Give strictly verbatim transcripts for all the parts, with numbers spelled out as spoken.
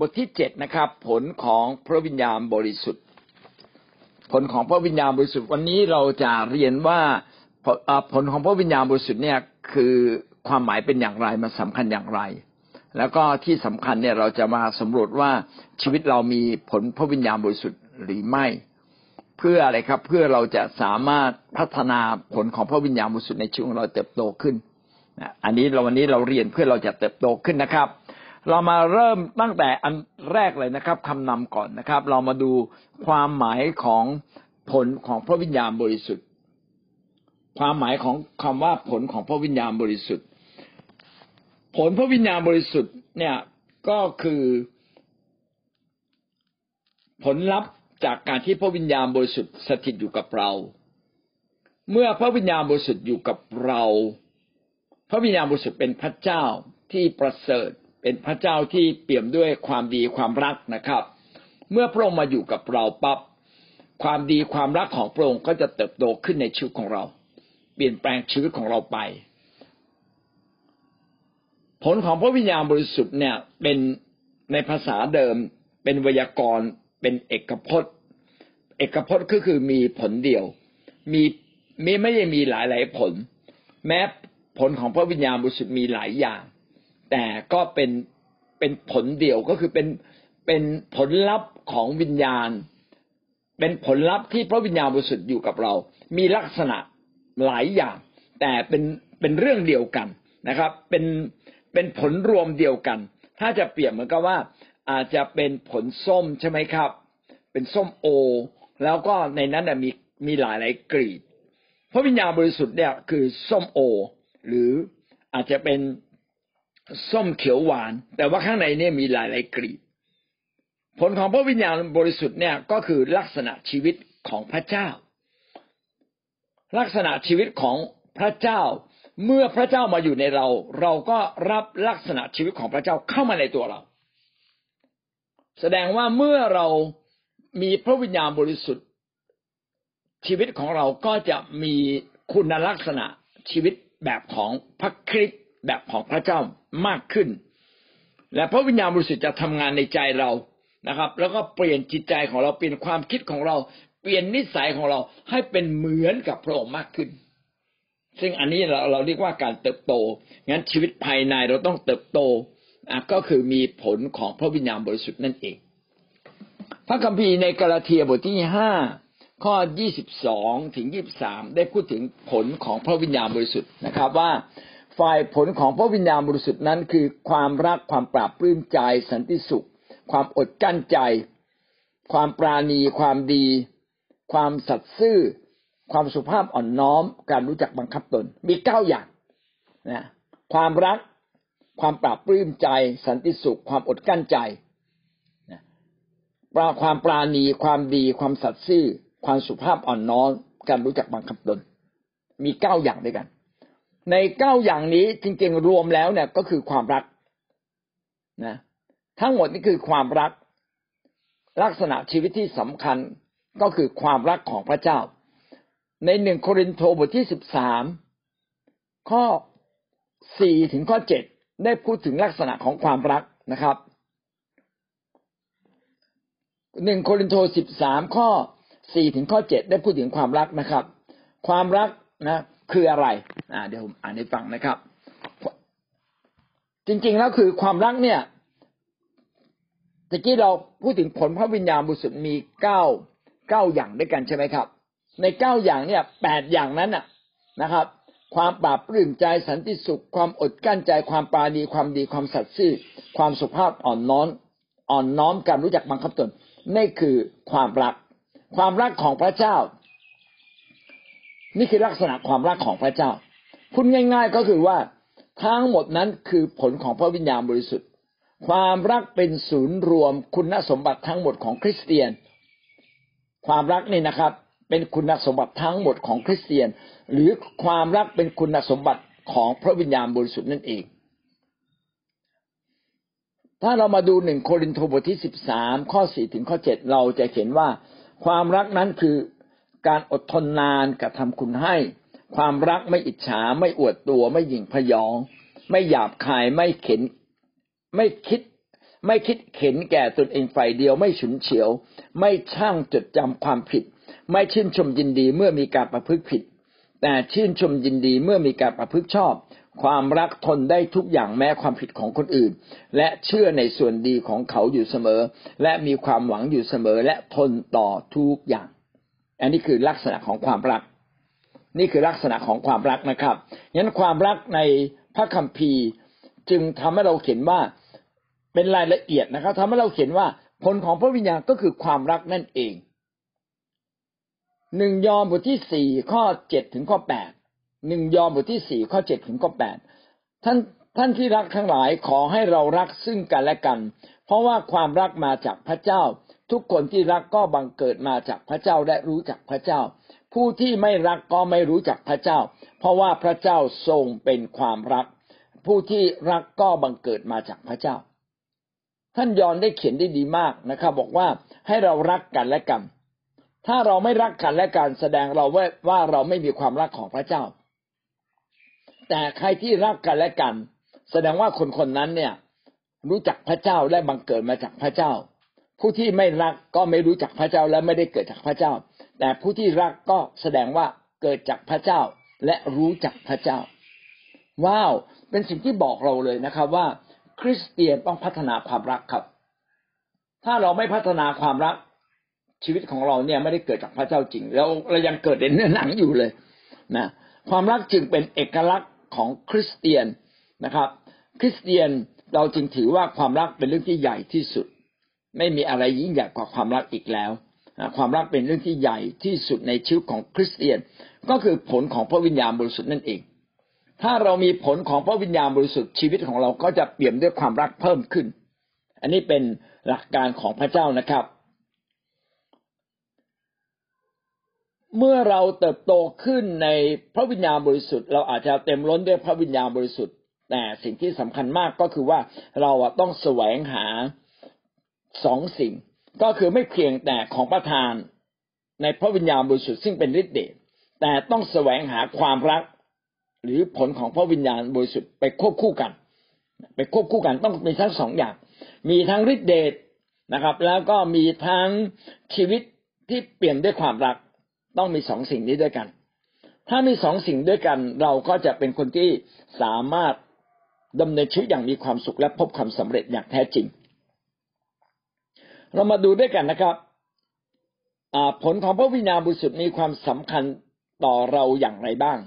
บทที่เจ็ดนะครับผลของพระวิญญาณบริสุทธิ์ผลของพระวิญญาณบริสุทธิ์วันนี้เราจะเรียนว่าผลของพระวิญญาณบริสุทธิ์เนี่ยคือความหมายเป็นอย่างไรมันสำคัญอย่างไรแล้วก็ที่สำคัญเนี่ยเราจะมาสำรวจว่าชีวิตเรามีผลพระวิญญาณบริสุทธิ์หรือไม่เพื่ออะไรครับเพื่อเราจะสามารถพัฒนาผลของพระวิญญาณบริสุทธิ์ในชีวิตของเราเติบโตขึ้นอันนี้เราวันนี้เราเรียนเพื่อเราจะเติบโตขึ้นนะครับเรามาเริ่มตั้งแต่อันแรกเลยนะครับคำนำก่อนนะครับเรามาดูความหมายของผลของพระวิญญาณบริสุทธิ์ความหมายของคำว่าผลของพระวิญญาณบริสุทธิ์ผลพระวิญญาณบริสุทธิ์เนี่ยก็คือผลลัพธ์จากการที่พระวิญญาณบริสุทธิ์สถิตอยู่กับเราเมื่อพระวิญญาณบริสุทธิ์อยู่กับเราพระวิญญาณบริสุทธิ์เป็นพระเจ้าที่ประเสริฐเป็นพระเจ้าที่เปี่ยมด้วยความดีความรักนะครับเมื่อพระองค์มาอยู่กับเราปั๊บความดีความรักของพระองค์ก็จะเติบโตขึ้นในชีวิตของเราเปลี่ยนแปลงชีวิตของเราไปผลของพระวิญญาณบริสุทธิ์เนี่ยเป็นในภาษาเดิมเป็นไวยากรณ์เป็นเอกพจน์เอกพจน์ก็คือมีผลเดียวมีมีไม่ได้มีหลายๆผลแม้ผลของพระวิญญาณบริสุทธิ์มีหลายอย่างแต่ก็เป็นเป็นผลเดียวก็คือเป็นเป็นผลลัพธ์ของวิญญาณเป็นผลลัพธ์ที่พระวิญญาณบริสุทธิ์อยู่กับเรามีลักษณะหลายอย่างแต่เป็นเป็นเรื่องเดียวกันนะครับเป็นเป็นผลรวมเดียวกันถ้าจะเปรียบเหมือนกับว่าอาจจะเป็นผลส้มใช่ไหมครับเป็นส้มโอแล้วก็ในนั้นมีมีหลายหลายกรีดพระวิญญาณบริสุทธิ์เนี่ยคือส้มโอหรืออาจจะเป็นส้มเขียวหวานแต่ว่าข้างในเนี่ยมีหลายหลายกรีดผลของพระวิญญาณบริสุทธิ์เนี่ยก็คือลักษณะชีวิตของพระเจ้าลักษณะชีวิตของพระเจ้าเมื่อพระเจ้ามาอยู่ในเราเราก็รับลักษณะชีวิตของพระเจ้าเข้ามาในตัวเราแสดงว่าเมื่อเรามีพระวิญญาณบริสุทธิ์ชีวิตของเราก็จะมีคุณลักษณะชีวิตแบบของพระคริสต์แบบของพระเจ้ามากขึ้นและพระวิญญาณบริสุทธิ์จะทำงานในใจเรานะครับแล้วก็เปลี่ยนจิตใจของเราเปลี่ยนความคิดของเราเปลี่ยนนิสัยของเราให้เป็นเหมือนกับพระองค์มากขึ้นซึ่งอันนี้เราเราเรียกว่าการเติบโตงั้นชีวิตภายในเราต้องเติบโตนะก็คือมีผลของพระวิญญาณบริสุทธิ์นั่นเองพระคัมภีร์ในกาลาเทียบทที่ห้าข้อยี่สิบสองถึงยี่สิบสามได้พูดถึงผลของพระวิญญาณบริสุทธิ์นะครับว่าฝ่ายผลของพระวิญญาณบริสุทธิ์นั้นคือความรักความปราบปลื้มใจสันติสุขความอดกั้นใจความปราณีความดีความสัตย์ซื่อความสุภาพอ่อนน้อมการรู้จักบังคับตนมีเก้าอย่างนะความรักความปราบปลื้มใจสันติสุขความอดกั้นใจนะความปราณีความดีความสัตย์ซื่อความสุภาพอ่อนน้อมการรู้จักบังคับตนมีเก้าอย่างด้วยกันในเก้าอย่างนี้จริงๆรวมแล้วเนี่ยก็คือความรักนะทั้งหมดนี่คือความรักลักษณะชีวิตที่สำคัญก็คือความรักของพระเจ้าในหนึ่งโครินธ์บทที่สิบสามข้อสี่ถึงข้อเจ็ดได้พูดถึงลักษณะของความรักนะครับหนึ่งโครินธ์สิบสามข้อสี่ถึงข้อเจ็ดได้พูดถึงความรักนะครับความรักนะคืออะไรอ่าเดี๋ยวผมอ่านให้ฟังนะครับจริงๆแล้วคือความรักเนี่ยตะกี้เราพูดถึงผลพระวิญญาณบริสุทธิ์มีเก้า เก้าอย่างด้วยกันใช่ไหมครับในเก้าอย่างเนี่ยแปดอย่างนั้นน่ะนะครับความปราบปลื้มใจสันติสุขความอดกั้นใจความปราณีความดีความสัตย์ซื่อความสุภาพอ่อนน้อมอ่อนน้อมการรู้จักบังคับตนนี่คือความรักความรักของพระเจ้านี่คือลักษณะความรักของพระเจ้าพูดง่ายๆก็คือว่าทั้งหมดนั้นคือผลของพระวิญญาณบริสุทธิ์ความรักเป็นศูนย์รวมคุณสมบัติทั้งหมดของคริสเตียนความรักนี่นะครับเป็นคุณสมบัติทั้งหมดของคริสเตียนหรือความรักเป็นคุณสมบัติของพระวิญญาณบริสุทธิ์นั่นเองถ้าเรามาดูหนึ่งโครินธ์บทที่สิบสามข้อสี่ถึงข้อเจ็ดเราจะเห็นว่าความรักนั้นคือการอดทนนานกระทำคุณให้ความรักไม่อิจฉาไม่อวดตัวไม่หยิ่งพยองไม่หยาบคายไม่เข็นไม่คิด ไม่คิดเห็นแก่ตนเองฝ่ายเดียวไม่ฉุนเฉียวไม่ช่างจดจำความผิดไม่ชื่นชมยินดีเมื่อมีการประพฤติผิดแต่ชื่นชมยินดีเมื่อมีการประพฤติชอบความรักทนได้ทุกอย่างแม้ความผิดของคนอื่นและเชื่อในส่วนดีของเขาอยู่เสมอและมีความหวังอยู่เสมอและทนต่อทุกอย่างอันนี้คือลักษณะของความรักนี่คือลักษณะของความรักนะครับงั้นความรักในพระคัมภีร์จึงทำให้เราเห็นว่าเป็นรายละเอียดนะครับทำให้เราเห็นว่าผลของพระวิญญาณก็คือความรักนั่นเองหนึ่งยอห์นบทที่สี่ข้อเจ็ดถึงข้อแปดหนึ่งยอห์นบทที่สี่ข้อเจ็ดถึงข้อแปดท่านท่านที่รักทั้งหลายขอให้เรารักซึ่งกันและกันเพราะว่าความรักมาจากพระเจ้าทุกคนที่รักก็บังเกิดมาจากพระเจ้าและรู้จักพระเจ้าผู้ที่ไม่รักก็ไม่รู้จักพระเจ้าเพราะว่าพระเจ้าทรงเป็นความรักผู้ที่รักก็บังเกิดมาจากพระเจ้าท่านยอห์นได้เขียนได้ดีมากนะครับบอกว่าให้เรารักกันและกันถ้าเราไม่รักกันและกันแสดงเราว่าเราไม่มีความรักของพระเจ้าแต่ใครที่รักกันและกันแสดงว่าคนคนนั้นเนี่ยรู้จักพระเจ้าและบังเกิดมาจากพระเจ้าผู้ที่ไม่รักก็ไม่รู้จักพระเจ้าและไม่ได้เกิดจากพระเจ้าแต่ผู้ที่รักก็แสดงว่าเกิดจากพระเจ้าและรู้จักพระเจ้าว้าวเป็นสิ่งที่บอกเราเลยนะครับว่าคริสเตียนต้องพัฒนาความรักครับถ้าเราไม่พัฒนาความรักชีวิตของเราเนี่ยไม่ได้เกิดจากพระเจ้าจริงแล้วเรายังเกิดในเนื้อหนังอยู่เลยนะความรักจึงเป็นเอกลักษณ์ของคริสเตียนนะครับคริสเตียนเราจึงถือว่าความรักเป็นเรื่องที่ใหญ่ที่สุดไม่มีอะไรยิ่งใหญ่กว่าความรักอีกแล้วความรักเป็นเรื่องที่ใหญ่ที่สุดในชีวิตของคริสเตียนก็คือผลของพระวิญญาณบริสุทธิ์นั่นเองถ้าเรามีผลของพระวิญญาณบริสุทธิ์ชีวิตของเราก็จะเปี่ยมด้วยความรักเพิ่มขึ้นอันนี้เป็นหลักการของพระเจ้านะครับเมื่อเราเติบโตขึ้นในพระวิญญาณบริสุทธิ์เราอาจจะเต็มล้นด้วยพระวิญญาณบริสุทธิ์แต่สิ่งที่สำคัญมากก็คือว่าเราต้องแสวงหาสองสิ่งก็คือไม่เพียงแต่ของประทานในพระวิญญาณบริสุทธิ์ซึ่งเป็นฤทธิ์เดชแต่ต้องแสวงหาความรักหรือผลของพระวิญญาณบริสุทธิ์ไปควบคู่กันไปควบคู่กันต้องมีทั้งสองอย่างมีทั้งฤทธิ์เดชนะครับแล้วก็มีทั้งชีวิตที่เปลี่ยนด้วยความรักต้องมีสองสิ่งนี้ด้วยกันถ้ามีสองสิ่งด้วยกันเราก็จะเป็นคนที่สามารถดำเนินชีวิตอย่างมีความสุขและพบความสำเร็จอย่างแท้จริงเรามาดูด้วยกันนะครับผลของพระวิญญาณบริสุทธิ์มีความสำคัญต่อเราอย่างไรบ้าง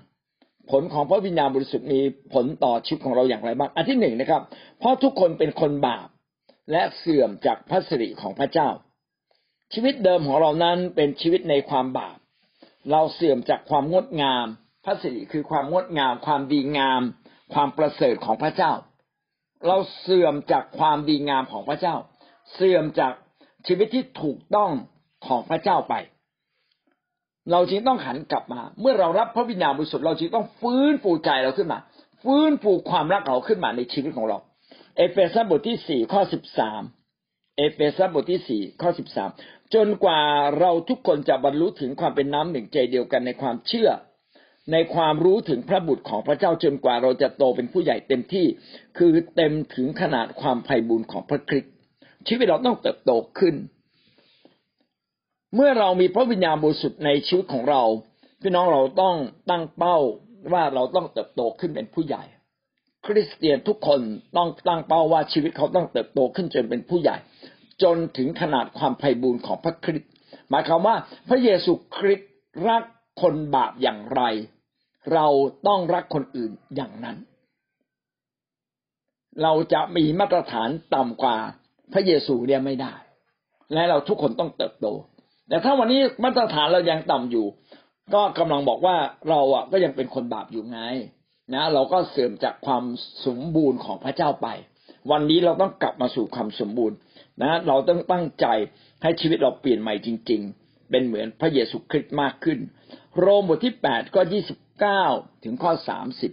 ผลของพระวิญญาณบริสุทธิ์มีผลต่อชีวิตของเราอย่างไรบ้างอันที่หนึ่งนะครับเพราะทุกคนเป็นคนบาปและเสื่อมจากพระสิริของพระเจ้าชีวิตเดิมของเรานั้นเป็นชีวิตในความบาปเราเสื่อมจากความงดงามพระสิริคือความงดงามความดีงามความประเสริฐของพระเจ้าเราเสื่อมจากความดีงามของพระเจ้าเสื่อมจากชีวิตที่ถูกต้องของพระเจ้าไปเราจึงต้องหันกลับมาเมื่อเรารับพระวิญญาณบริสุทธิ์เราจึงต้องฟื้นฟูใจเราขึ้นมาฟื้นฟูความรักเราขึ้นมาในชีวิตของเราเอเฟซัสบทที่สี่ข้อสิบสามเอเฟซัสบทที่สี่ข้อสิบสามจนกว่าเราทุกคนจะบรรลุถึงความเป็นน้ำหนึ่งใจเดียวกันในความเชื่อในความรู้ถึงพระบุตรของพระเจ้าจนกว่าเราจะโตเป็นผู้ใหญ่เต็มที่คือเต็มถึงขนาดความไพบูลย์ของพระคริสต์ชีวิตเราต้องเติบโตขึ้นเมื่อเรามีพระวิญญาณบริสุทธิ์ในชีวิตของเราพี่น้องเราต้องตั้งเป้าว่าเราต้องเติบโตขึ้นเป็นผู้ใหญ่คริสเตียนทุกคนต้องตั้งเป้าว่าชีวิตเขาต้องเติบโตขึ้นจนเป็นผู้ใหญ่จนถึงขนาดความไพบูลย์ของพระคริสต์หมายความว่าพระเยซูคริสต์รักคนบาปอย่างไรเราต้องรักคนอื่นอย่างนั้นเราจะมีมาตรฐานต่ำกว่าพระเยซูเนี่ยไม่ได้และเราทุกคนต้องเติบโตแต่ถ้าวันนี้มาตรฐานเรายังต่ำอยู่ก็กำลังบอกว่าเราอ่ะก็ยังเป็นคนบาปอยู่ไงนะเราก็เสื่อมจากความสมบูรณ์ของพระเจ้าไปวันนี้เราต้องกลับมาสู่ความสมบูรณ์นะเราต้องตั้งใจให้ชีวิตเราเปลี่ยนใหม่จริงๆเป็นเหมือนพระเยซูคริสต์มากขึ้นโรมบทที่แปดข้อยี่สิบเก้าถึงข้อสามสิบ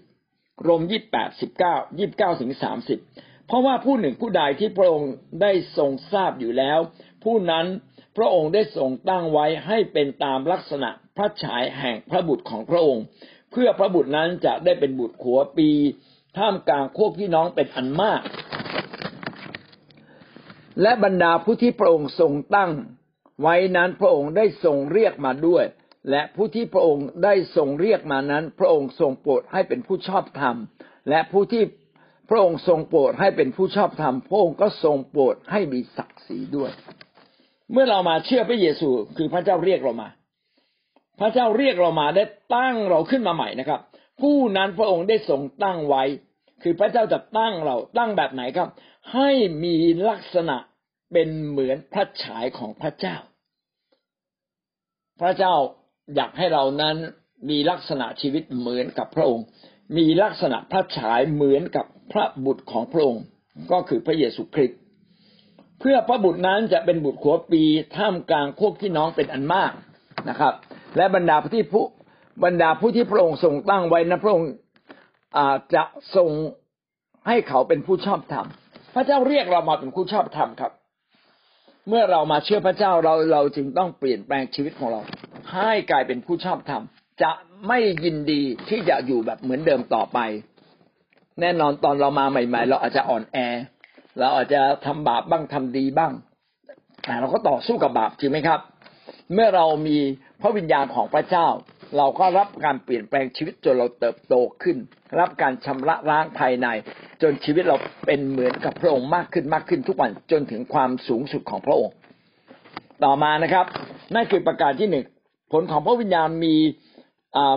โรมยี่สิบแปด สิบเก้า ยี่สิบเก้าถึงสามสิบเพราะว่าผู้หนึ่งผู้ใดที่พระองค์ได้ทรงทราบอยู่แล้วผู้นั้นพระองค์ได้ทรงตั้งไว้ให้เป็นตามลักษณะพระฉายแห่งพระบุตรของพระองค์เพื่อพระบุตรนั้นจะได้เป็นบุตรขัวปีท่ามกลางพวกพี่น้องเป็นอันมาก และบรรดาผู้ที่พระองค์ทรงตั้งไว้นั้นพระองค์ได้ทรงเรียกมาด้วยและผู้ที่พระองค์ได้ทรงเรียกมานั้นพระองค์ทรงโปรดให้เป็นผู้ชอบธรรมและผู้ที่พระองค์ทรงโปรดให้เป็นผู้ชอบธรรมพระองค์ก็ทรงโปรดให้มีศักดิ์ศรีด้วยเมื่อเรามาเชื่อพระเยซูคือพระเจ้าเรียกเรามาพระเจ้าเรียกเรามาได้ตั้งเราขึ้นมาใหม่นะครับผู้นั้นพระองค์ได้ทรงตั้งไว้คือพระเจ้าจะตั้งเราตั้งแบบไหนครับให้มีลักษณะเป็นเหมือนพระฉายของพระเจ้าพระเจ้าอยากให้เรานั้นมีลักษณะชีวิตเหมือนกับพระองค์มีลักษณะพระฉายเหมือนกับพระบุตรของพระองค์ก็คือพระเยซูคริสต์เพื่อพระบุตรนั้นจะเป็นบุตรขัวปีท่ามกลางพวกพี่น้องเป็นอันมากนะครับและบรรดาผู้ที่ผู้บรรดาผู้ที่พระองค์ทรงตั้งไว้นะพระองค์จะทรงให้เขาเป็นผู้ชอบธรรมพระเจ้าเรียกเรามาเป็นผู้ชอบธรรมครับเมื่อเรามาเชื่อพระเจ้าเราเราจึงต้องเปลี่ยนแปลงชีวิตของเราให้กลายเป็นผู้ชอบธรรมจะไม่ยินดีที่จะอยู่แบบเหมือนเดิมต่อไปแน่นอนตอนเรามาใหม่ๆเราอาจจะอ่อนแอเราอาจจะทำบาปบ้างทำดีบ้างแต่เราก็ต่อสู้กับบาปจริงไหมครับเมื่อเรามีพระวิญญาณของพระเจ้าเราก็รับการเปลี่ยนแปลงชีวิตจนเราเติบโตขึ้นรับการชำระล้างภายในจนชีวิตเราเป็นเหมือนกับพระองค์มากขึ้นมากขึ้นทุกวันจนถึงความสูงสุดของพระองค์ต่อมานะครับนั่นคือประการที่หนึ่งผลของพระวิญญาณมี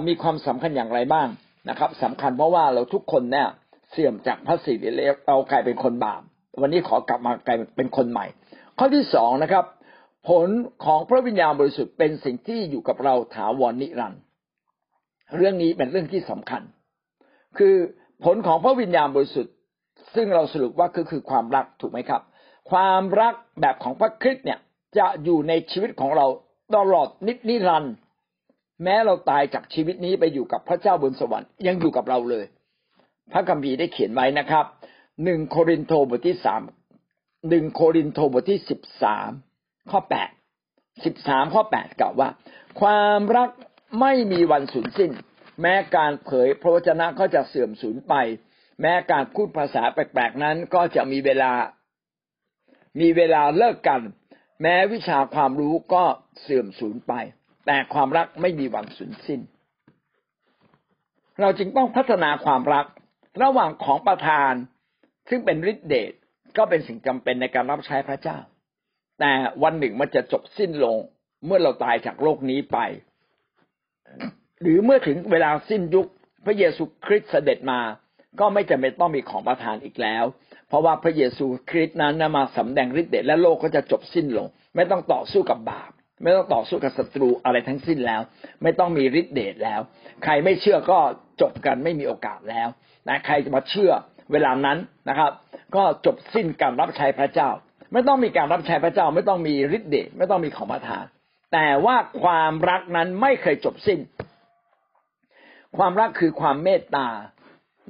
มีความสำคัญอย่างไรบ้างนะครับสำคัญเพราะว่าเราทุกคนเนี่ยเสื่อมจากพระสิริเรากลายเป็นคนบาปวันนี้ขอกลับมากลายเป็นคนใหม่ข้อที่สองนะครับผลของพระวิญญาณบริสุทธิ์เป็นสิ่งที่อยู่กับเราถาวรนิรันดร์เรื่องนี้เป็นเรื่องที่สำคัญคือผลของพระวิญญาณบริสุทธิ์ซึ่งเราสรุปว่าคือคือความรักถูกไหมครับความรักแบบของพระคริสต์เนี่ยจะอยู่ในชีวิตของเราตลอดนิรันดร์แม้เราตายจากชีวิตนี้ไปอยู่กับพระเจ้าบนสวรรค์ยังอยู่กับเราเลยพระคัมภีร์ได้เขียนไว้นะครับหนึ่งโครินธ์บทที่สาม หนึ่งโครินธ์บทที่สิบสามข้อแปด สิบสามข้อแปดกล่าวว่าความรักไม่มีวันสูญสิ้นแม้การเผยพระวจนะก็จะเสื่อมสูญไปแม้การพูดภาษาแปลกๆนั้นก็จะมีเวลามีเวลาเลิกกันแม้วิชาความรู้ก็เสื่อมสูญไปแต่ความรักไม่มีวันสูญสิ้นเราจึงต้องพัฒนาความรักระหว่างของประทานซึ่งเป็นฤทธิเดชก็เป็นสิ่งจำเป็นในการรับใช้พระเจ้าแต่วันหนึ่งมันจะจบสิ้นลงเมื่อเราตายจากโลกนี้ไปหรือเมื่อถึงเวลาสิ้นยุคพระเยซูคริสต์เสด็จมาก็ไม่จำเป็นต้องมีของประทานอีกแล้วเพราะว่าพระเยซูคริสต์นั้นมาสำแดงฤทธิ์เดชและโลกก็จะจบสิ้นลงไม่ต้องต่อสู้กับบาปไม่ต้องต่อสู้กับศัตรูอะไรทั้งสิ้นแล้วไม่ต้องมีฤทธิ์เดชแล้วใครไม่เชื่อก็จบกันไม่มีโอกาสแล้วนะใครจะมาเชื่อเวลานั้นนะครับก็จบสิ้นการรับใช้พระเจ้าไม่ต้องมีการรับใช้พระเจ้าไม่ต้องมีฤทธิ์เดชไม่ต้องมีของประทานแต่ว่าความรักนั้นไม่เคยจบสิ้นความรักคือความเมตตา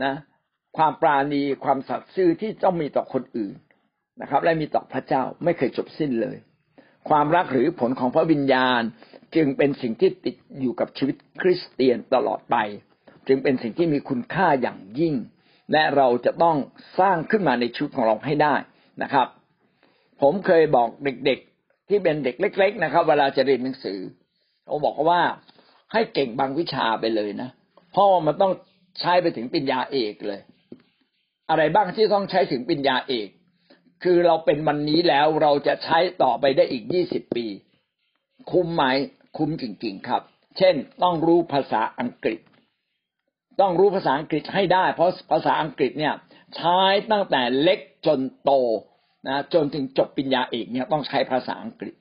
นะความปราณีความสัตย์ซื่อที่ต้องมีต่อคนอื่นนะครับและมีต่อพระเจ้าไม่เคยจบสิ้นเลยความรักหรือผลของพระวิญญาณจึงเป็นสิ่งที่ติดอยู่กับชีวิตคริสเตียนตลอดไปจึงเป็นสิ่งที่มีคุณค่าอย่างยิ่งและเราจะต้องสร้างขึ้นมาในชีวิตของเราให้ได้นะครับผมเคยบอกเด็กๆที่เป็นเด็กเล็กๆนะครับเวลาจะเรียนหนังสือผมบอกว่าให้เก่งบางวิชาไปเลยนะเพราะมันต้องใช้ไปถึงปริญญาเอกเลยอะไรบ้างที่ต้องใช้ถึงปริญญาเอกคือเราเป็นวันนี้แล้วเราจะใช้ต่อไปได้อีกยี่สิบปีคุ้มไหมคุ้มจริงๆครับเช่นต้องรู้ภาษาอังกฤษต้องรู้ภาษาอังกฤษให้ได้เพราะภาษาอังกฤษเนี่ยใช้ตั้งแต่เล็กจนโตนะจนถึงจบปริญญาเอกเนี่ยต้องใช้ภาษาอังกฤษ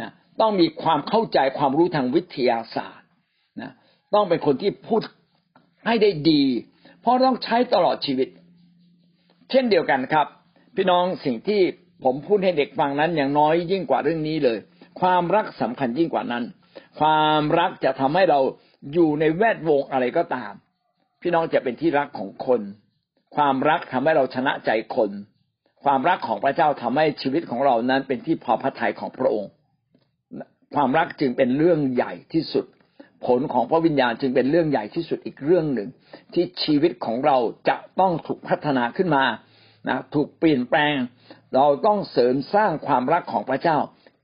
นะต้องมีความเข้าใจความรู้ทางวิทยาศาสตร์นะต้องเป็นคนที่พูดให้ได้ดีเพราะต้องใช้ตลอดชีวิตเช่นเดียวกันครับพี่น้องสิ่งที่ผมพูดให้เด็กฟังนั้นอย่างน้อยยิ่งกว่าเรื่องนี้เลยความรักสำคัญยิ่งกว่านั้นความรักจะทำให้เราอยู่ในแวดวงอะไรก็ตามพี่น้องจะเป็นที่รักของคนความรักทำให้เราชนะใจคนความรักของพระเจ้าทำให้ชีวิตของเรานั้นเป็นที่พอพระทัยของพระองค์ความรักจึงเป็นเรื่องใหญ่ที่สุดผลของพระวิญญาณจึงเป็นเรื่องใหญ่ที่สุดอีกเรื่องหนึ่งที่ชีวิตของเราจะต้องถูกพัฒนาขึ้นมา นะถูกเปลี่ยนแปลงเราต้องเสริมสร้างความรักของพระเจ้า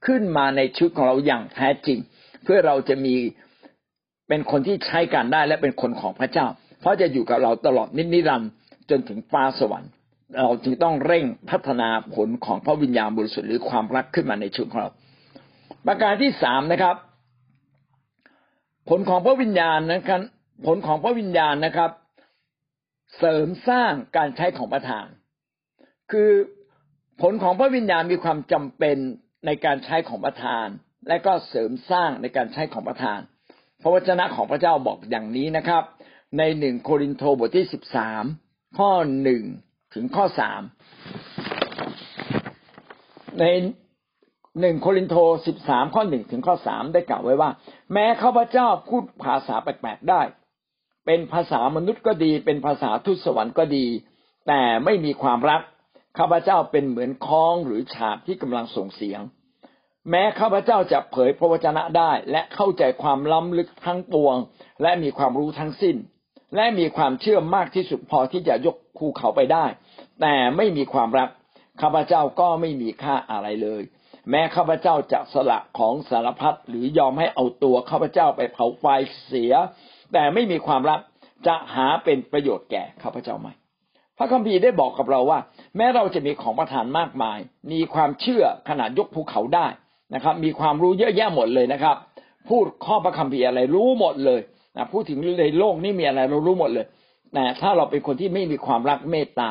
ขึ้นมาในชีวิตของเราอย่างแท้จริงเพื่อเราจะมีเป็นคนที่ใช้การได้และเป็นคนของพระเจ้าเพราะจะอยู่กับเราตลอดนิรันดร์จนถึงฟ้าสวรรค์เราจึงต้องเร่งพัฒนาผลของพระวิญญาณบริสุทธิ์หรือความรักขึ้นมาในชีวิตของเราประการที่สามนะครับผลของพระวิญญาณนะครับผลของพระวิญญาณนะครับเสริมสร้างการใช้ของประทานคือผลของพระวิญญาณมีความจำเป็นในการใช้ของประทานและก็เสริมสร้างในการใช้ของประทานพระวจนะของพระเจ้าบอกอย่างนี้นะครับในหนึ่งโครินธ์บทที่สิบสามข้อหนึ่งถึงข้อสามในหนึ่งโครินธ์สิบสามข้อหนึ่งถึงข้อสามได้กล่าวไว้ว่าแม้ข้าพเจ้าพูดภาษาแปลกๆได้เป็นภาษามนุษย์ก็ดีเป็นภาษาทูตสวรรค์ก็ดีแต่ไม่มีความรักข้าพเจ้าเป็นเหมือนค้องหรือฉาบที่กำลังส่งเสียงแม้ข้าพเจ้าจะเผยพระวจนะได้และเข้าใจความล้ำลึกทั้งปวงและมีความรู้ทั้งสิ้นและมีความเชื่อมากที่สุดพอที่จะยกภูเขาไปได้แต่ไม่มีความรักข้าพเจ้าก็ไม่มีค่าอะไรเลยแม้ข้าพเจ้าจะสละของสารพัดหรือยอมให้เอาตัวข้าพเจ้าไปเผาไฟเสียแต่ไม่มีความรักจะหาเป็นประโยชน์แก่ข้าพเจ้าไม่พระคัมภีร์ได้บอกกับเราว่าแม้เราจะมีของประทานมากมายมีความเชื่อขนาดยกภูเขาได้นะครับมีความรู้เยอะแยะหมดเลยนะครับพูดข้อพระคัมภีร์อะไรรู้หมดเลยนะพูดถึงในโลกนี้มีอะไรเรารู้หมดเลยแต่ถ้าเราเป็นคนที่ไม่มีความรักเมตตา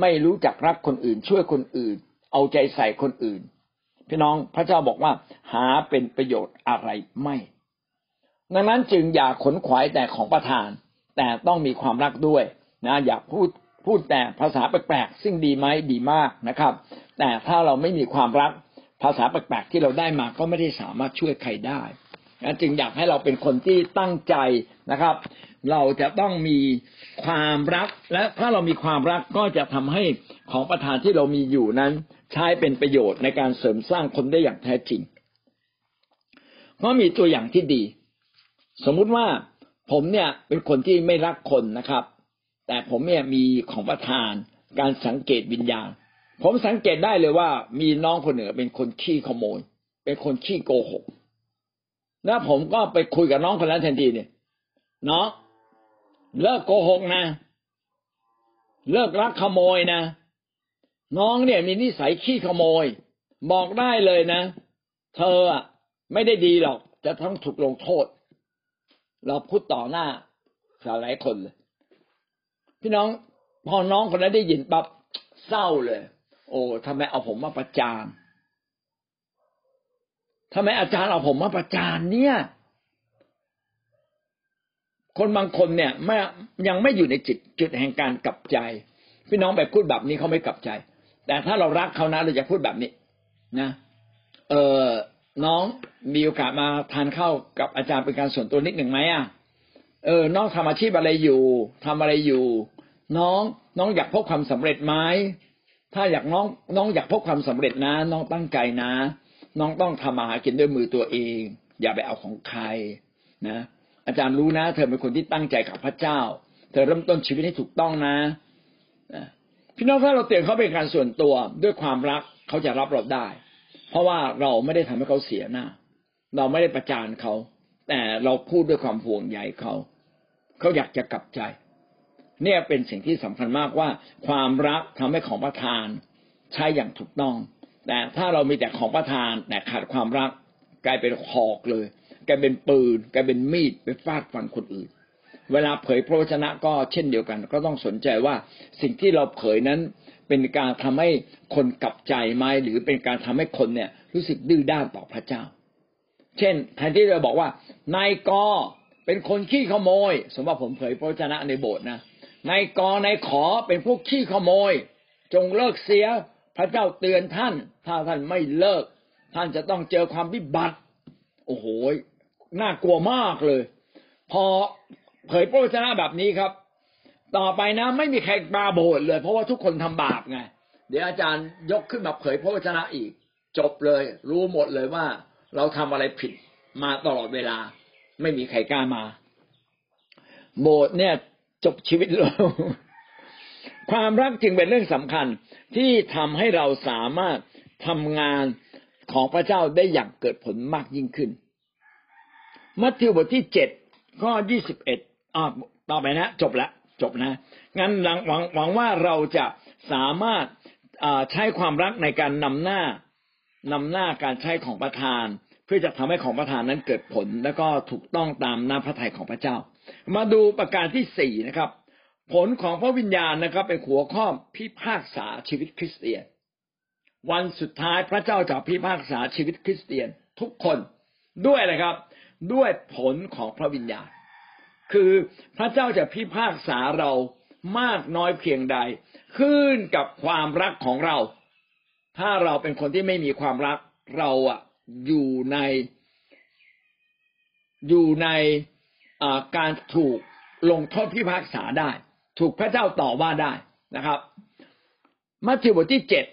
ไม่รู้จักรักคนอื่นช่วยคนอื่นเอาใจใส่คนอื่นพี่น้องพระเจ้าบอกว่าหาเป็นประโยชน์อะไรไม่ดังนั้นจึงอย่าขนขวายแต่ของประทานแต่ต้องมีความรักด้วยนะอย่าพูดพูดแต่ภาษาแปลกๆซึ่งดีไหมดีมากนะครับแต่ถ้าเราไม่มีความรักภาษาแปลกๆที่เราได้มาก็ไม่ได้สามารถช่วยใครได้นะจึงอยากให้เราเป็นคนที่ตั้งใจนะครับเราจะต้องมีความรักและถ้าเรามีความรักก็จะทำให้ของประทานที่เรามีอยู่นั้นใช้เป็นประโยชน์ในการเสริมสร้างคนได้อย่างแท้จริงเพราะมีตัวอย่างที่ดีสมมุติว่าผมเนี่ยเป็นคนที่ไม่รักคนนะครับแต่ผมเนี่ยมีของประทานการสังเกตวิญญาณผมสังเกตได้เลยว่ามีน้องคนหนึ่งเป็นคนขี้ขโมยเป็นคนขี้โกหกแล้วผมก็ไปคุยกับน้องคนนั้นทันทีเนี่ยน้องเลิกโกหกนะเลิกรักขโมยนะน้องเนี่ยมีนิสัยขี้ขโมยบอกได้เลยนะเธอไม่ได้ดีหรอกจะต้องถูกลงโทษเราพูดต่อหน้าหลายคนเลยพี่น้องพอน้องคนนั้นได้ยินปั๊บเศร้าเลยโอ้ทำไมเอาผมมาประจานทำไมอาจารย์เอาผมมาประจานเนี่ยคนบางคนเนี่ยไม่ยังไม่อยู่ในจิตจุดแห่งการกลับใจพี่น้องไปพูดแบบนี้เขาไม่กลับใจแต่ถ้าเรารักเขานะเราจะพูดแบบนี้นะเออน้องมีโอกาสมาทานข้าวกับอาจารย์เป็นการส่วนตัวนิดหนึ่งไหมอ่ะเออน้องทำอาชีพอะไรอยู่ทำอะไรอยู่น้องน้องอยากพบความสำเร็จไหมถ้าอยากน้องน้องอยากพบความสำเร็จนะน้องตั้งใจนะน้องต้องทำมาหากินด้วยมือตัวเองอย่าไปเอาของใครนะอาจารย์รู้นะเธอเป็นคนที่ตั้งใจกับพระเจ้าเธอเริ่มต้นชีวิตให้ถูกต้องนะพี่น้องถ้าเราเตือนเขาเป็นการส่วนตัวด้วยความรักเขาจะรับเราได้เพราะว่าเราไม่ได้ทำให้เขาเสียหน้าเราไม่ได้ประจานเขาแต่เราพูดด้วยความห่วงใยเขาเขาอยากจะกลับใจเนี่ยเป็นสิ่งที่สำคัญมากว่าความรักทำให้ของประทานใช้อย่างถูกต้องแต่ถ้าเรามีแต่ของประทานแต่ขาดความรักกลายเป็นหอกเลยกลายเป็นปืนกลายเป็นมีดไปฟาดฟันคนอื่นเวลาเผยพระวจนะก็เช่นเดียวกันก็ต้องสนใจว่าสิ่งที่เราเผยนั้นเป็นการทำให้คนกลับใจไหมหรือเป็นการทำให้คนเนี่ยรู้สึกดื้อด้านต่อพระเจ้าเช่นแทนที่เราบอกว่านายกอเป็นคนขี้ขโมยสมมติผมเผยพระวจนะในโบสถ์นะนายกอนายขอเป็นพวกขี้ขโมยจงเลิกเสียพระเจ้าเตือนท่านถ้าท่านไม่เลิกท่านจะต้องเจอความวิบัติโอ้โหน่ากลัวมากเลยพอเผยพระวจนะแบบนี้ครับต่อไปนะไม่มีใครมาโบสถ์เลยเพราะว่าทุกคนทำบาปไงเดี๋ยวอาจารย์ยกขึ้นมาเผยพระวจนะอีกจบเลยรู้หมดเลยว่าเราทำอะไรผิดมาตลอดเวลาไม่มีใครกล้ามาโบสถ์เนี่ยจบชีวิตเรา ความรักจึงเป็นเรื่องสำคัญที่ทำให้เราสามารถทำงานของพระเจ้าได้อย่างเกิดผลมากยิ่งขึ้นมัทธิวบทที่เจ็ดข้อยี่สิบเอ็ดอ่ะต่อไปนะจบละจบนะงั้นหวังหวังว่าเราจะสามารถใช้ความรักในการนำหน้านำหน้าการใช้ของประธานเพื่อจะทำให้ของประธานนั้นเกิดผลและก็ถูกต้องตามน้ำพระทัยของพระเจ้ามาดูประการที่สี่นะครับผลของพระวิญญาณนะครับเป็นหัวข้อพิพากษาชีวิตคริสเตียนวันสุดท้ายพระเจ้าจะพิพากษาชีวิตคริสเตียนทุกคนด้วยอะไรครับด้วยผลของพระวิญญาณคือพระเจ้าจะพิพากษาเรามากน้อยเพียงใดขึ้นกับความรักของเราถ้าเราเป็นคนที่ไม่มีความรักเราอ่ะอยู่ในอยู่ในการถูกลงโทษพิพากษาได้ถูกพระเจ้าต่อว่าได้นะครับมัทธิวบทที่เจ็ด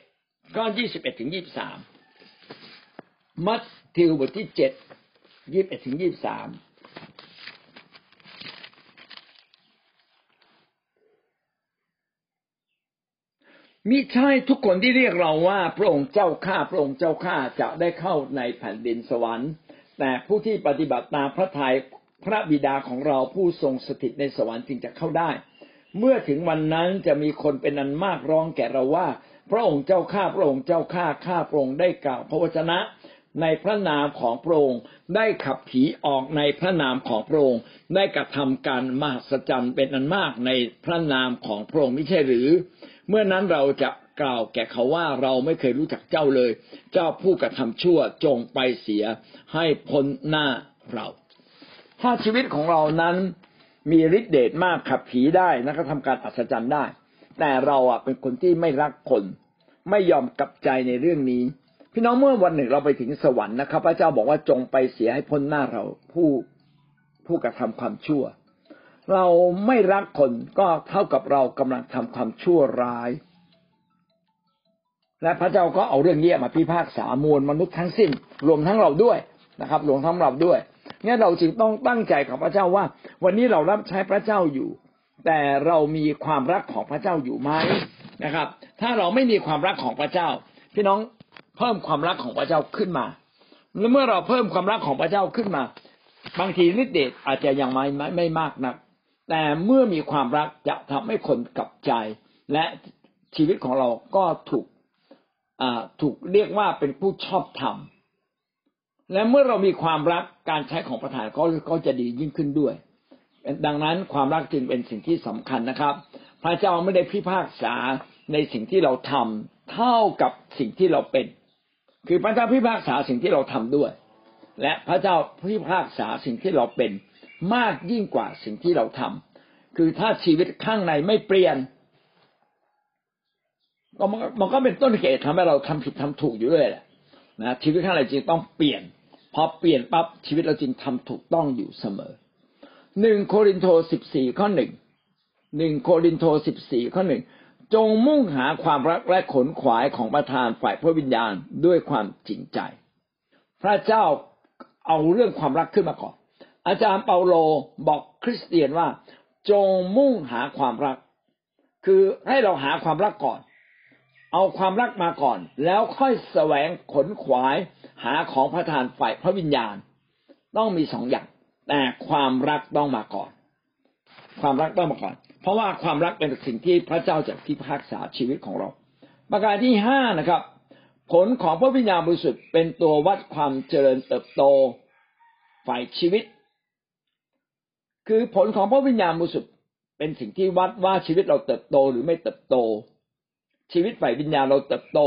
ข้อยี่สิบเอ็ดถึงยี่สิบสามมัทธิวบทที่เจ็ด ยี่สิบเอ็ดถึงยี่สิบสามมิใช่ทุกคนที่เรียกเราว่าพระองค์เจ้าข้าพระองค์เจ้าข้าจะได้เข้าในแผ่นดินสวรรค์แต่ผู้ที่ปฏิบัติตามพระทัยพระบิดาของเราผู้ทรงสถิตในสวรรค์จึงจะเข้าได้เมื่อถึงวันนั้นจะมีคนเป็นอันมากร้องแก่เราว่าพระองค์เจ้าข้าพระองค์เจ้าข้าข้าพระองค์ได้กล่าวพระวจนะในพระนามของพระองค์ได้ขับผีออกในพระนามของพระองค์ได้กระทำการมหัศจรรย์เป็นอันมากในพระนามของพระองค์มิใช่หรือเมื่อนั้นเราจะกล่าวแก่เขาว่าเราไม่เคยรู้จักเจ้าเลยเจ้าผู้กระทำชั่วจงไปเสียให้พ้นหน้าเราถ้าชีวิตของเรานั้นมีฤทธิ์เดชมากขับผีได้และก็ทำการอัศจรรย์ได้แต่เราอ่ะเป็นคนที่ไม่รักคนไม่ยอมกลับใจในเรื่องนี้พี่น้องเมื่อวันหนึ่งเราไปถึงสวรรค์นะครับพระเจ้าบอกว่าจงไปเสียให้พ้นหน้าเราผู้ผู้กระทำความชั่วเราไม่รักคนก็เท่ากับเรากำลังทำความชั่วร้ายและพระเจ้าก็เอาเรื่องนี้มาพิพากษามวลมนุษย์ทั้งสิ้นรวมทั้งเราด้วยนะครับรวมทั้งเราด้วยงั้นเราจึงต้องตั้งใจกับพระเจ้าว่าวันนี้เรารับใช้พระเจ้าอยู่แต่เรามีความรักของพระเจ้าอยู่ไหมนะครับถ้าเราไม่มีความรักของพระเจ้าพี่น้องเพิ่มความรักของพระเจ้าขึ้นมาและเมื่อเราเพิ่มความรักของพระเจ้าขึ้นมาบางทีฤทธิ์เดชอาจจะยังไม่ไม่มากนักแต่เมื่อมีความรักจะทำให้คนกลับใจและชีวิตของเราก็ถูกอ่าถูกเรียกว่าเป็นผู้ชอบธรรมและเมื่อเรามีความรักการใช้ของประธานก็ก็จะดียิ่งขึ้นด้วยดังนั้นความรักจึงเป็นสิ่งที่สำคัญนะครับพระเจ้าไม่ได้พิพากษาในสิ่งที่เราทำเท่ากับสิ่งที่เราเป็นคือพระเจ้าพิพากษาสิ่งที่เราทำด้วยและพระเจ้าพิพากษาสิ่งที่เราเป็นมากยิ่งกว่าสิ่งที่เราทำคือถ้าชีวิตข้างในไม่เปลี่ยนก็มันก็เป็นต้นเหตุทำให้เราทำผิดทำถูกอยู่ด้วยแหละนะชีวิตข้างในจริงต้องเปลี่ยนพอเปลี่ยนปั๊บชีวิตเราจริงทำถูกต้องอยู่เสมอหนึ่งโครินธ์สิบสี่ข้อหนึ่ง หนึ่งโครินธ์สิบสี่ข้อหนึ่งจงมุ่งหาความรักและขนขวายของประธานฝ่ายพระวิญญาณด้วยความจริงใจพระเจ้าเอาเรื่องความรักขึ้นมาก่อนอาจารย์เปาโลบอกคริสเตียนว่าจงมุ่งหาความรักคือให้เราหาความรักก่อนเอาความรักมาก่อนแล้วค่อยแสวงขนขวายหาของประทานฝ่ายพระวิญญาณต้องมีสองอย่างแต่ความรักต้องมาก่อนความรักต้องมาก่อนเพราะว่าความรักเป็นสิ่งที่พระเจ้าจะพิพากษาชีวิตของเราประการที่ห้านะครับผลของพระวิญญาณบริสุทธิ์เป็นตัววัดความเจริญเติบโตฝ่ายชีวิตคือผลของพระวิญญาณบริสุทธิ์เป็นสิ่งที่วัดว่าชีวิตเราเติบโตหรือไม่เติบโตชีวิตฝ่ายวิญญาณเราเติบโต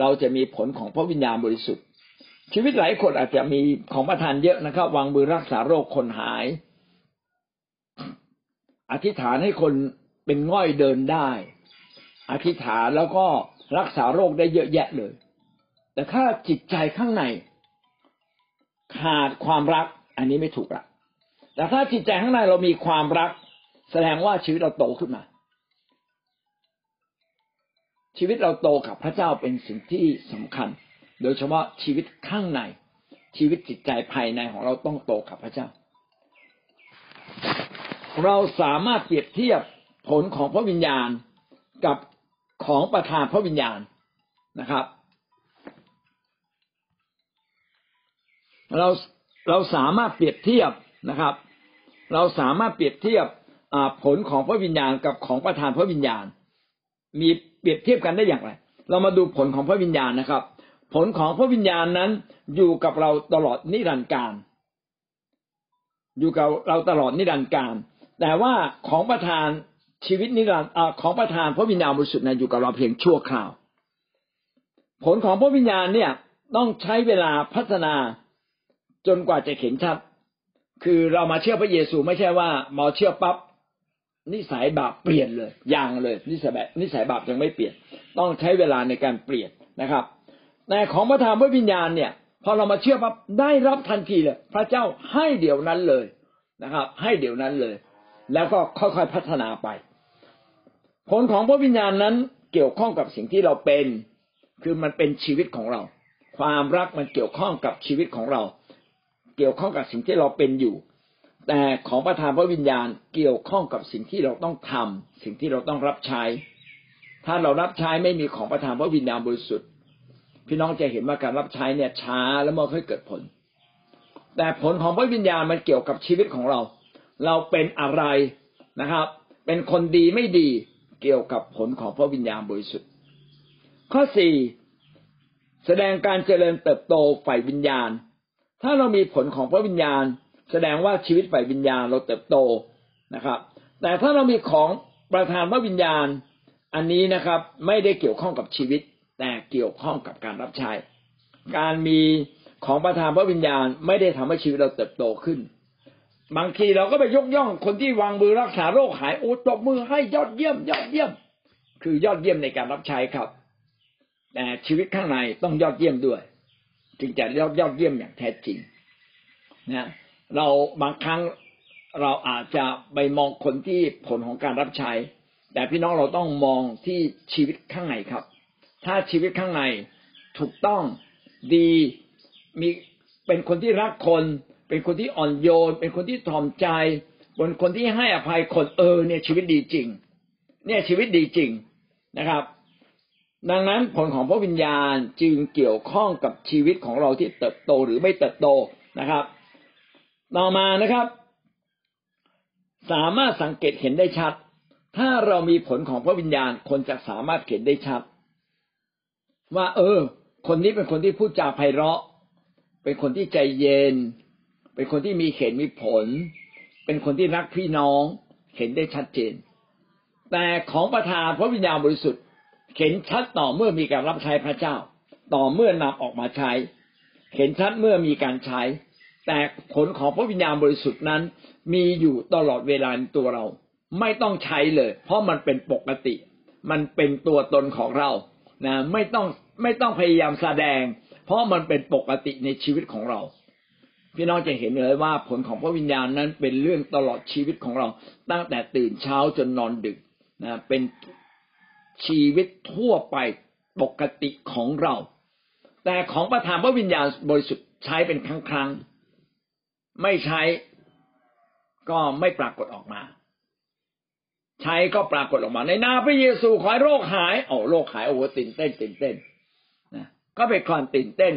เราจะมีผลของพระวิญญาณบริสุทธิ์ชีวิตหลายคนอาจจะมีของประทานเยอะนะครับวางมือรักษาโรคคนหายอธิษฐานให้คนเป็นง่อยเดินได้อธิษฐานแล้วก็รักษาโรคได้เยอะแยะเลยแต่ถ้าจิตใจข้างในขาดความรักอันนี้ไม่ถูกละแต่ถ้าจิตใจข้างในเรามีความรักแสดงว่าชีวิตเราโตขึ้นมาชีวิตเราโตกับพระเจ้าเป็นสิ่งที่สำคัญโดยเฉพาะชีวิตข้างในชีวิตจิตใจภายในของเราต้องโตกับพระเจ้าเราสามารถเปรียบเทียบผลของพระวิญญาณ กับของประทานพระวิญญาณนะครับเราเราสามารถเปรียบเทียบนะครับเราสามารถเปรียบเทียบผลของพระวิญญาณกับของประทานพระวิญญาณมีเปรียบเทียบกันได้อย่างไรเรามาดูผลของพระวิญญาณนะครับผลของพระวิญญาณนั้นอยู่กับเราตลอดนิรันดร์กาลอยู่กับเราตลอดนิรันดร์กาลแต่ว่าของประทานชีวิตนิรันดร์ของประทานพระวิญญาณบริสุทธิ์นั้นอยู่กับเราเพียงชั่วคราวผลของพระวิญญาณเนี่ยต้องใช้เวลาพัฒนาจนกว่าจะเห็นชัดคือเรามาเชื่อพระเยซูไม่ใช่ว่ามาเชื่อปั๊บนิสัยบาปเปลี่ยนเลยอย่างเลยนิสัยแบบนิสัยบาปยังไม่เปลี่ยนต้องใช้เวลาในการเปลี่ยนนะครับแต่ของประทานพระวิญญาณเนี่ยพอเรามาเชื่อปั๊บได้รับทันทีเลยพระเจ้าให้เดี๋ยวนั้นเลยนะครับให้เดี๋ยวนั้นเลยแล้วก็ค่อยๆพัฒนาไปผลของพระวิญญาณนั้นเกี่ยวข้องกับสิ่งที่เราเป็นคือมันเป็นชีวิตของเราความรักมันเกี่ยวข้องกับชีวิตของเราเกี่ยวข้องกับสิ่งที่เราเป็นอยู่แต่ของประทานพระวิญญาณเกี่ยวข้องกับสิ่งที่เราต้องทำสิ่งที่เราต้องรับใช้ถ้าเรารับใช้ไม่มีของประทานพระวิญญาณบริสุทธิ์พี่น้องจะเห็นว่าการรับใช้เนี่ยช้าแล้วไม่ค่อยเกิดผลแต่ผลของพระวิญญาณมันเกี่ยวกับชีวิตของเราเราเป็นอะไรนะครับเป็นคนดีไม่ดีเกี่ยวกับผลของพระวิญญาณบริสุทธิ์ข้อสี่แสดงการเจริญเติบโตฝ่ายวิญญาณถ้าเรามีผลของพระวิญญาณแสดงว่าชีวิตฝ่ายวิญญาณเราเติบโตนะครับแต่ถ้าเรามีของประทานพระวิญญาณอันนี้นะครับไม่ได้เกี่ยวข้องกับชีวิตแต่เกี่ยวข้องกับการรับใช้การมีของประทานพระวิญญาณไม่ได้ทำให้ชีวิตเราเติบโตขึ้นบางทีเราก็ไปยกย่องคนที่วางมือรักษาโรคหายโอ้ตบมือให้ยอดเยี่ยมยอดเยี่ยมคือยอดเยี่ยมในการรับใช้ครับแต่ชีวิตข้างในต้องยอดเยี่ยมด้วยจึงจะยอดยอดเยี่ยมอย่างแท้จริงนะเราบางครั้งเราอาจจะไปมองคนที่ผลของการรับใช้แต่พี่น้องเราต้องมองที่ชีวิตข้างในครับถ้าชีวิตข้างในถูกต้องดีมีเป็นคนที่รักคนเป็นคนที่อ่อนโยนเป็นคนที่ถ่อมใจเป็นคนที่ให้อภัยคนเออเนี่ยชีวิตดีจริงเนี่ยชีวิตดีจริงนะครับดังนั้นผลของพระวิญญาณจึงเกี่ยวข้องกับชีวิตของเราที่เติบโตหรือไม่เติบโตนะครับต่อมานะครับสามารถสังเกตเห็นได้ชัดถ้าเรามีผลของพระวิญญาณคนจะสามารถเห็นได้ชัดว่าเออคนนี้เป็นคนที่พูดจาไพเราะเป็นคนที่ใจเย็นเป็นคนที่มีเหตุมีผลเป็นคนที่รักพี่น้องเห็นได้ชัดเจนแต่ของประทานพระวิญญาณบริสุทธิ์เห็นชัดต่อเมื่อมีการรับใช้พระเจ้าต่อเมื่อนำออกมาใช้เห็นชัดเมื่อมีการใช้แต่ผลของพระวิญญาณบริสุทธิ์นั้นมีอยู่ตลอดเวลาในตัวเราไม่ต้องใช้เลยเพราะมันเป็นปกติมันเป็นตัวตนของเรานะไม่ต้องไม่ต้องพยายามแสดงเพราะมันเป็นปกติในชีวิตของเราพี่น้องจะเห็นเลยว่าผลของพระวิญญาณนั้นเป็นเรื่องตลอดชีวิตของเราตั้งแต่ตื่นเช้าจนนอนดึกนะเป็นชีวิตทั่วไปปกติของเราแต่ของประทานพระวิญญาณบริสุทธิ์ใช้เป็นครั้งครั้งไม่ใช้ก็ไม่ปรากฏออกมาใช้ก็ปรากฏออกมาในนามพระเยซูขอให้โรคหายโอ้โรคหายโอ้ตื่นเต้นตื่นเต้นนะก็เป็นความตื่นเต้น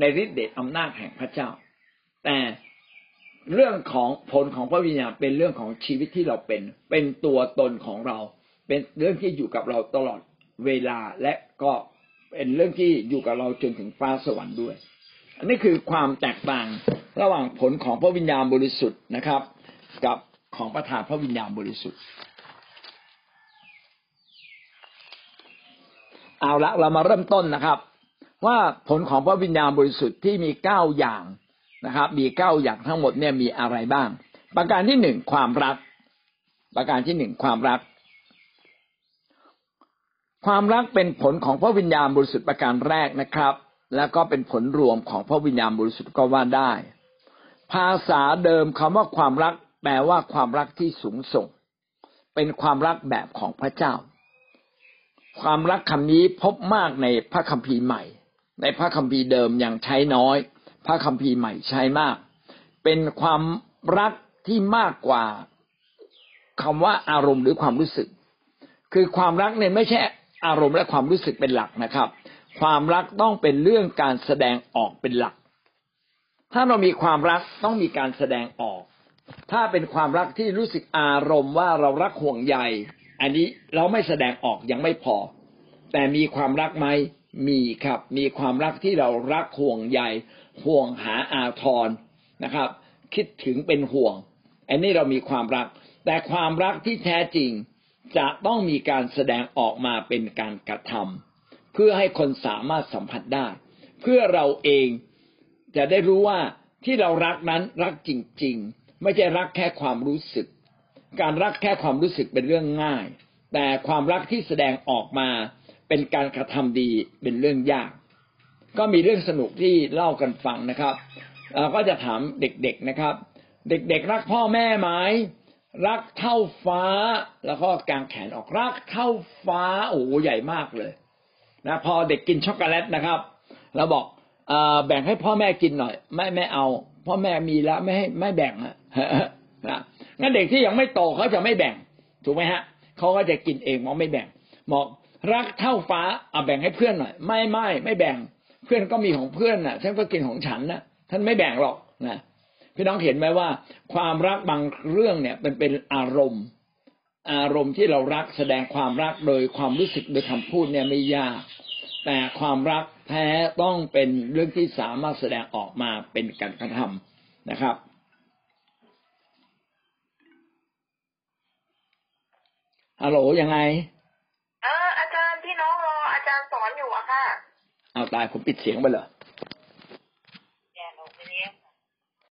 ในฤทธิ์เดชอำนาจแห่งพระเจ้าแต่เรื่องของผลของพระวิญญาณเป็นเรื่องของชีวิตที่เราเป็นเป็นตัวตนของเราเป็นเรื่องที่อยู่กับเราตลอดเวลาและก็เป็นเรื่องที่อยู่กับเราจนถึงฟ้าสวรรค์ด้วยอันนี้คือความแตกต่างระหว่างผลของพระวิญญาณบริสุทธิ์นะครับกับของประทานพระวิญญาณบริสุทธิ์เอาละเรามาเริ่มต้นนะครับว่าผลของพระวิญญาณบริสุทธิ์ที่มีเก้าอย่างนะครับมีเก้าอย่างทั้งหมดเนี่ยมีอะไรบ้างประการที่หนึ่งความรักประการที่หนึ่งความรักความรักเป็นผลของพระวิญญาณบริสุทธิ์ประการแรกนะครับแล้วก็เป็นผลรวมของพระวิญญาณบริสุทธิ์ก็ว่าได้ภาษาเดิมคำว่าความรักแปลว่าความรักที่สูงส่งเป็นความรักแบบของพระเจ้าความรักคำนี้พบมากในพระคัมภีร์ใหม่ในพระคัมภีร์เดิมยังใช้น้อยพระคัมภีร์ใหม่ใช้มากเป็นความรักที่มากกว่าคำว่าอารมณ์หรือความรู้สึก คือความรักเนี่ยไม่ใช่อารมณ์และความรู้สึกเป็นหลักนะครับความรักต้องเป็นเรื่องการแสดงออกเป็นหลักถ้าเรามีความรักต้องมีการแสดงออกถ้าเป็นความรักที่รู้สึกอารมณ์ว่าเรารักห่วงใยอันนี้เราไม่แสดงออกยังไม่พอแต่มีความรักไหมมีครับมีความรักที่เรารักห่วงใยห่วงหาอาทรนะครับคิดถึงเป็นห่วงอันนี้เรามีความรักแต่ความรักที่แท้จริงจะต้องมีการแสดงออกมาเป็นการกระทำเพื่อให้คนสามารถสัมผัสได้เพื่อเราเองจะได้รู้ว่าที่เรารักนั้นรักจริงๆไม่ใช่รักแค่ความรู้สึกการรักแค่ความรู้สึกเป็นเรื่องง่ายแต่ความรักที่แสดงออกมาเป็นการกระทำดีเป็นเรื่องยากก็มีเรื่องสนุกที่เล่ากันฟังนะครับเราก็จะถามเด็กๆนะครับเด็กๆรักพ่อแม่ไหมรักเท่าฟ้าแล้วก็กางแขนออกรักเท่าฟ้าโอ้โหใหญ่มากเลยนะพอเด็กกินช็อกโกแลตนะครับเราบอกเอ่อแบ่งให้พ่อแม่กินหน่อยไม่ไม่เอาพ่อแม่มีแล้วไม่ให้ไม่แบ่งนะนะงั้นเด็กที่ยังไม่โตเขาจะไม่แบ่งถูกไหมฮะเขาก็จะกินเองมองไม่แบ่งบอกรักเท่าฟ้าเอาแบ่งให้เพื่อนหน่อยไม่ไม่ไม่แบ่งเพื่อนก็มีของเพื่อนน่ะฉันก็กินของฉันนะท่านไม่แบ่งหรอกนะพี่น้องเห็นไหมว่าความรักบางเรื่องเนี่ยเป็นเป็นอารมณ์อารมณ์ที่เรารักแสดงความรักโดยความรู้สึกโดยคำพูดเนี่ยไม่ยากแต่ความรักแท้ต้องเป็นเรื่องที่สามารถแสดงออกมาเป็นการกระทำนะครับฮัลโหลยังไงเอออาจารย์พี่น้องรออาจารย์สอนอยู่อะค่ะเอาตายผมปิดเสียงไปเหรอ